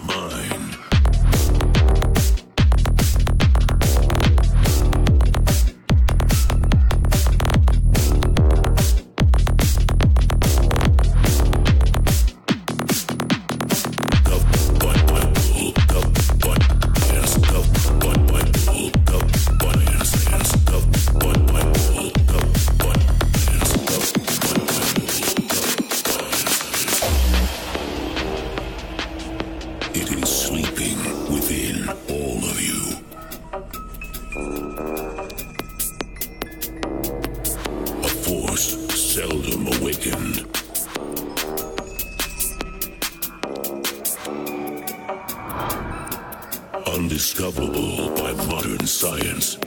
the mind. Undiscoverable by modern science.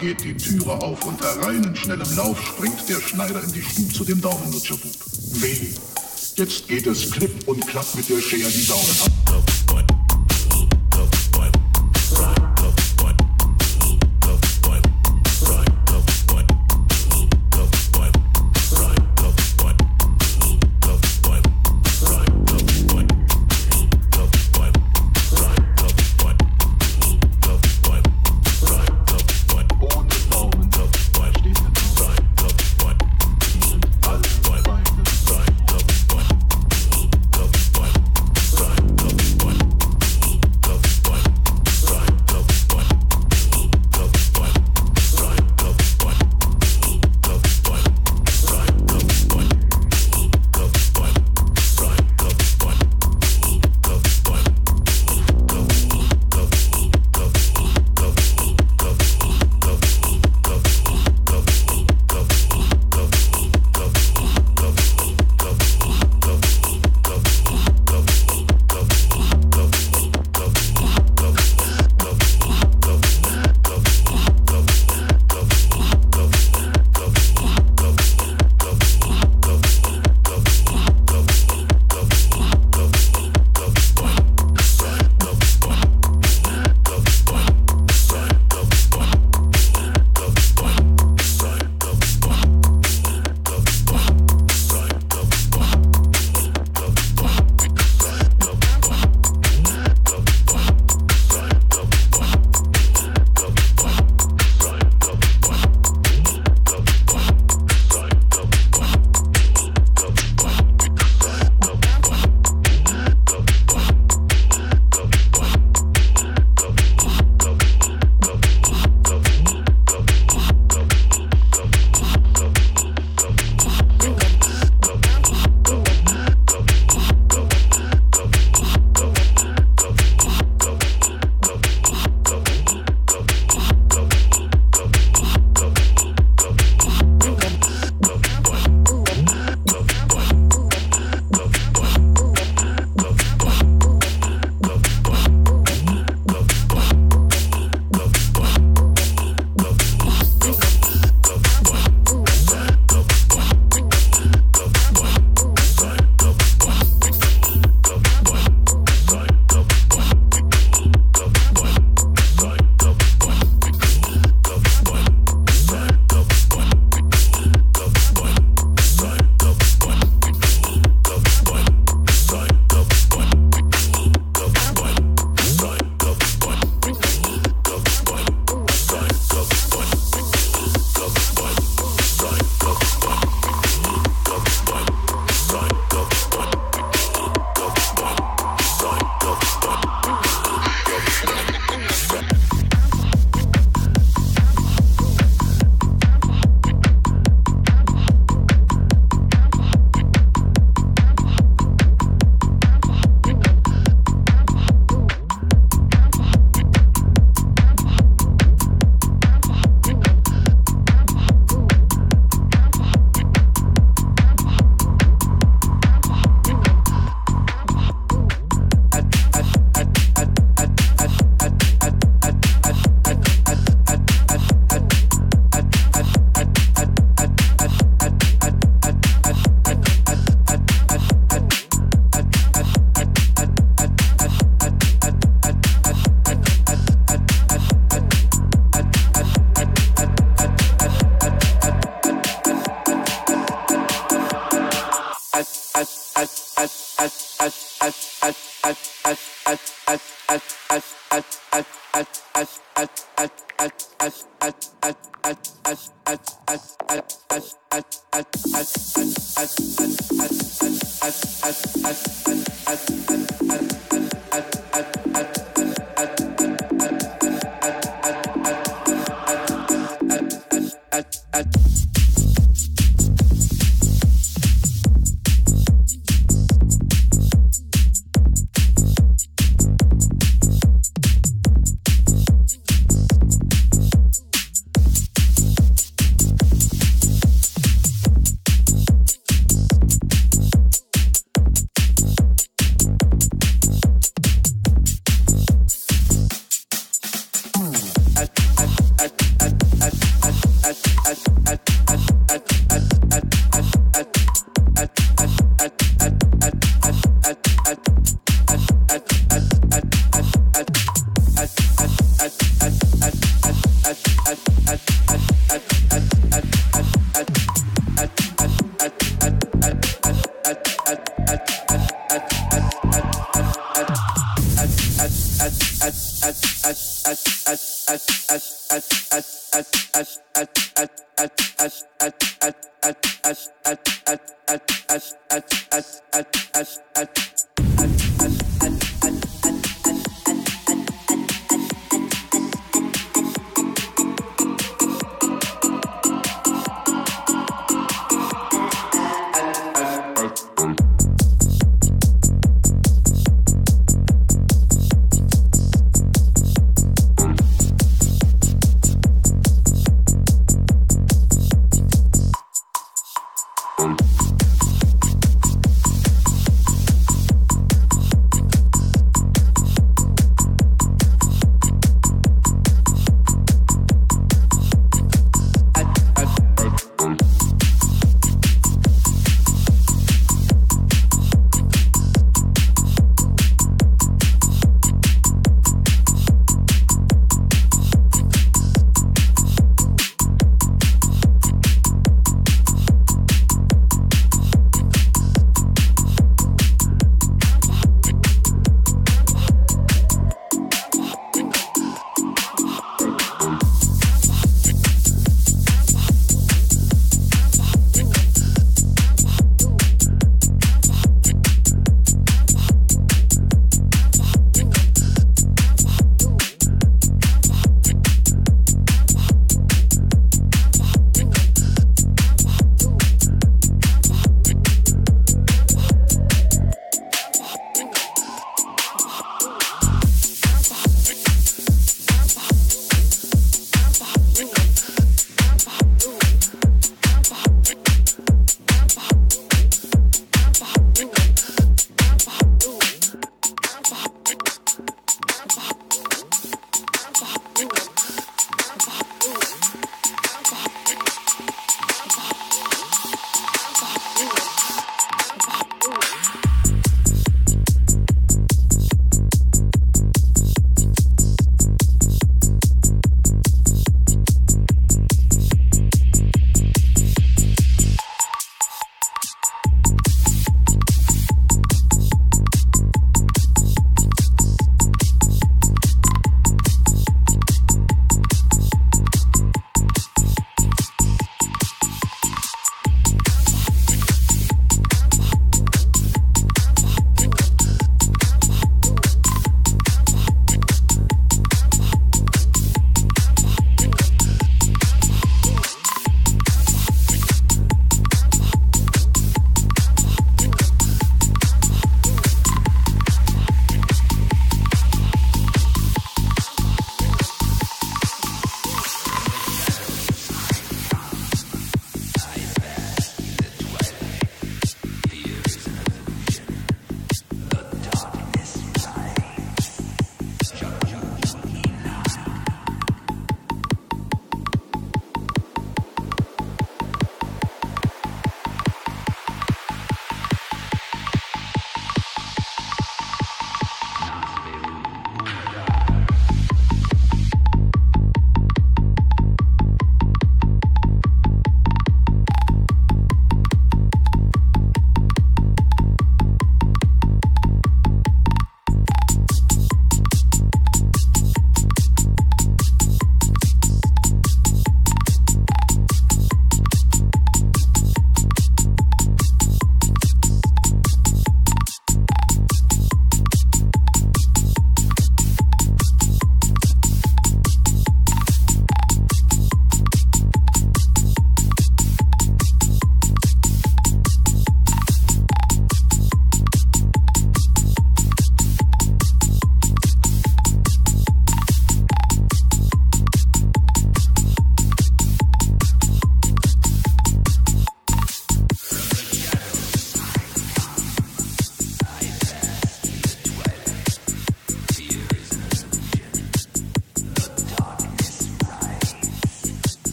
Geht die Türe auf und herein in schnellem Lauf springt der Schneider in die Stube zu dem Daumenlutscherbub. Weh, jetzt geht es klipp und klapp mit der Schere die Daumen ab.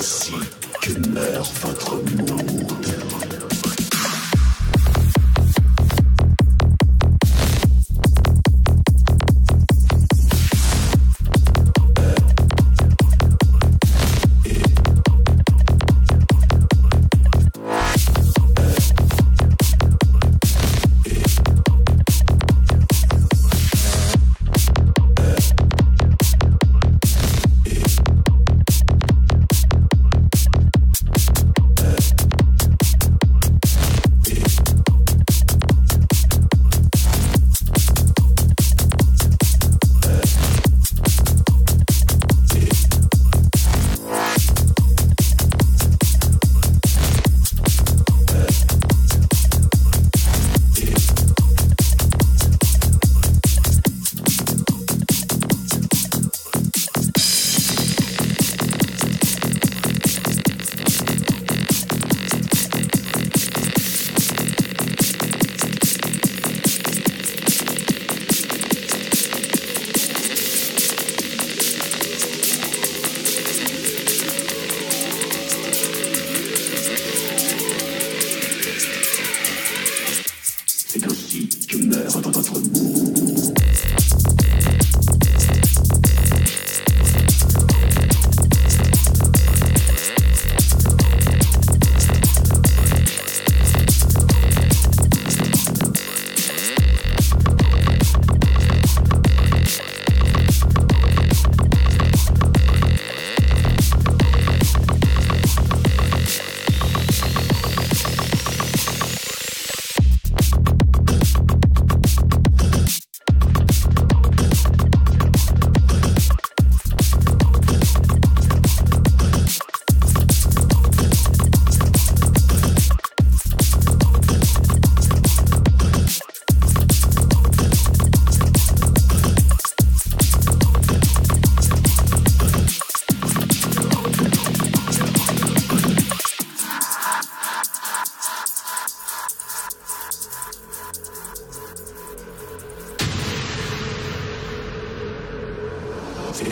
ainsi que meurt votre monde.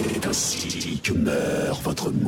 C'est ainsi que meurt votre monde.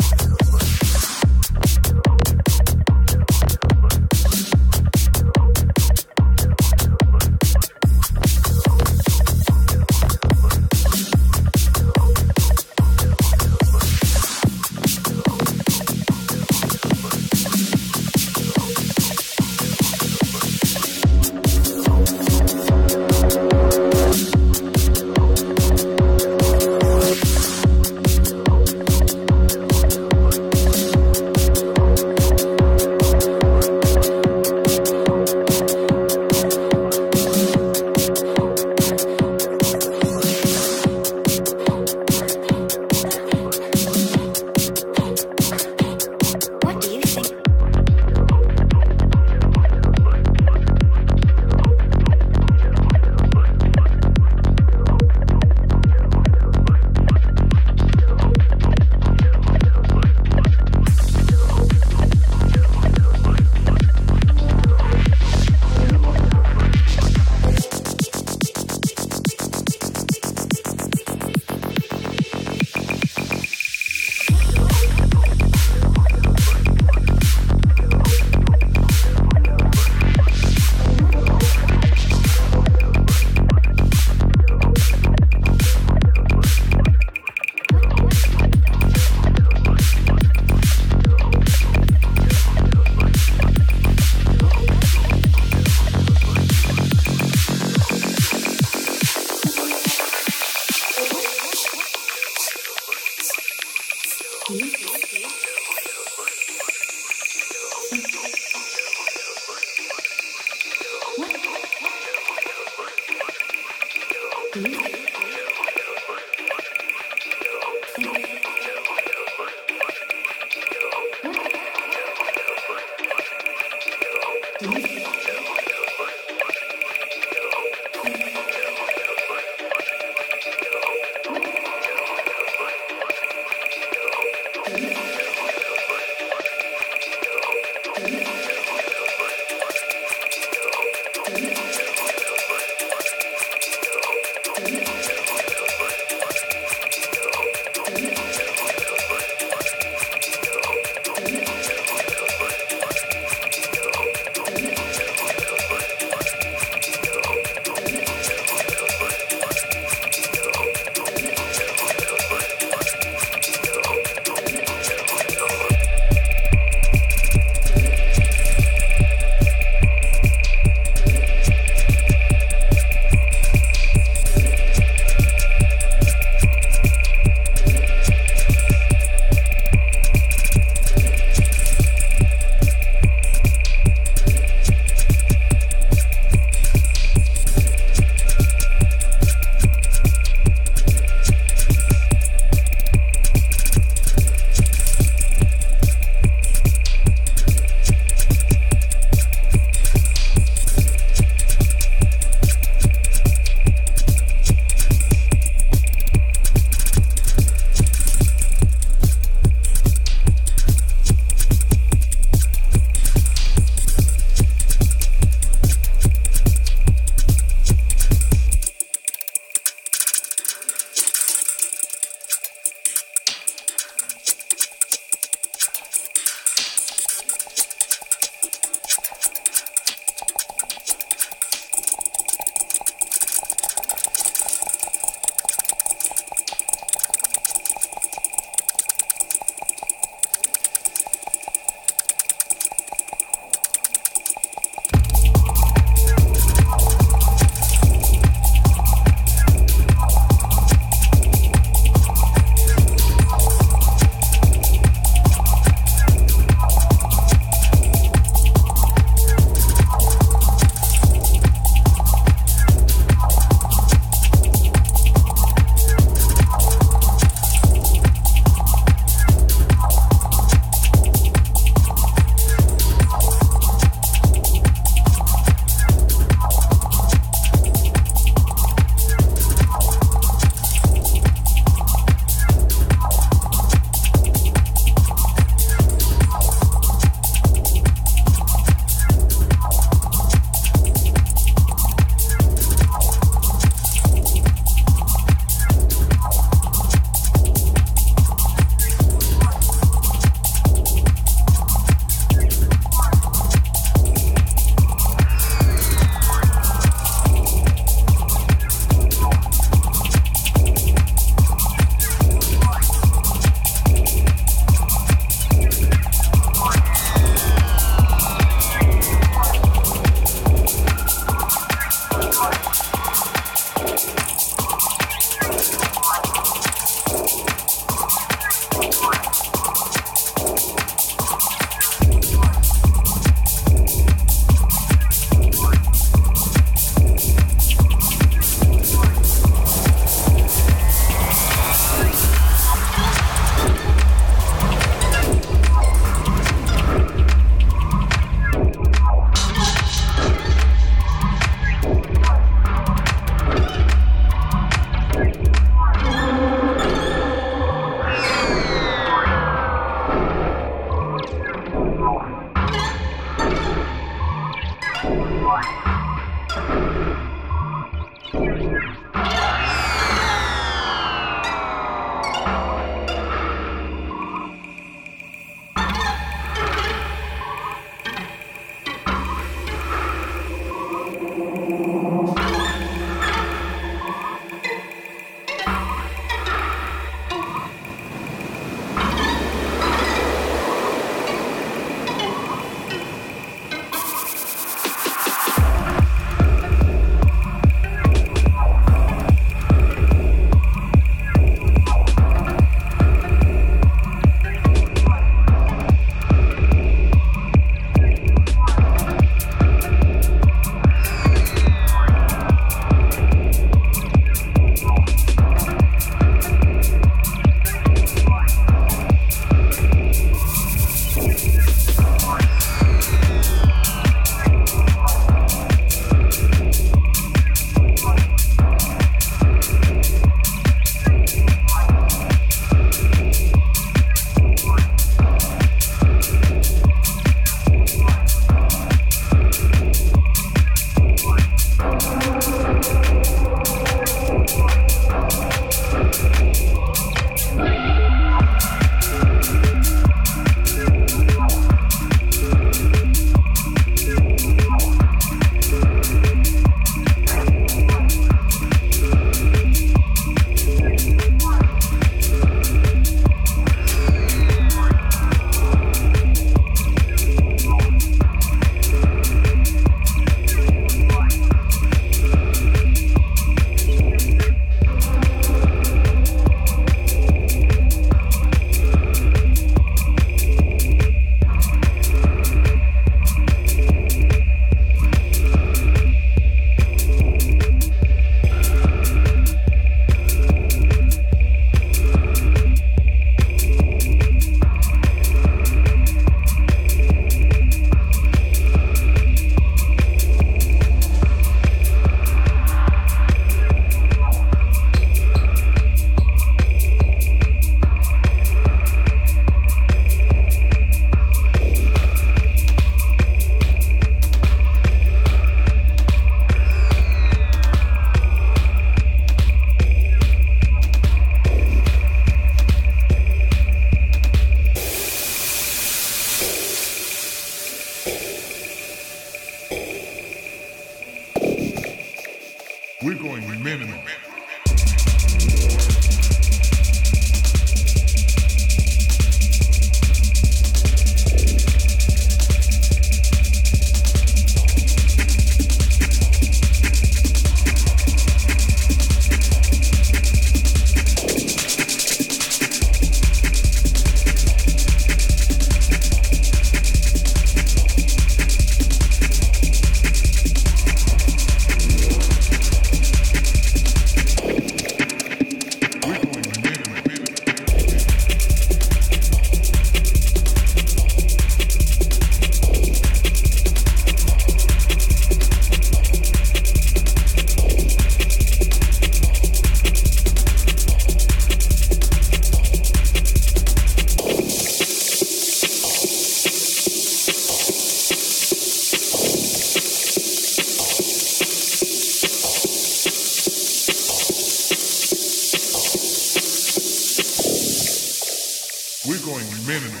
We're going minimal.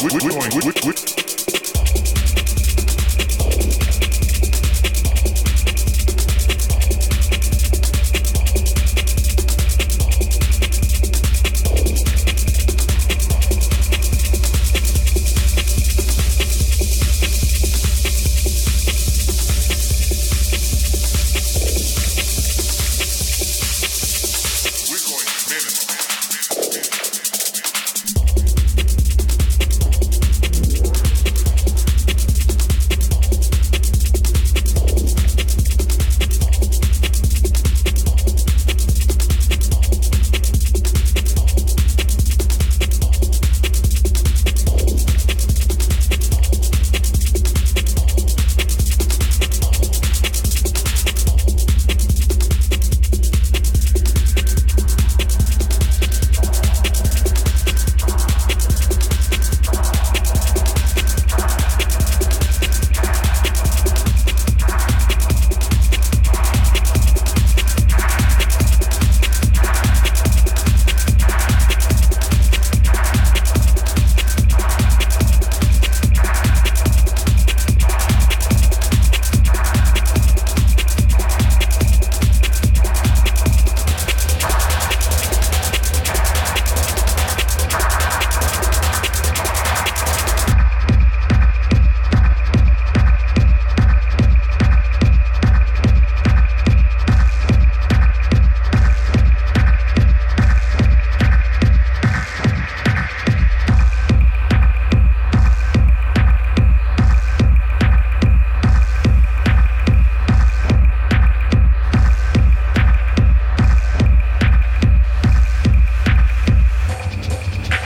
We're going.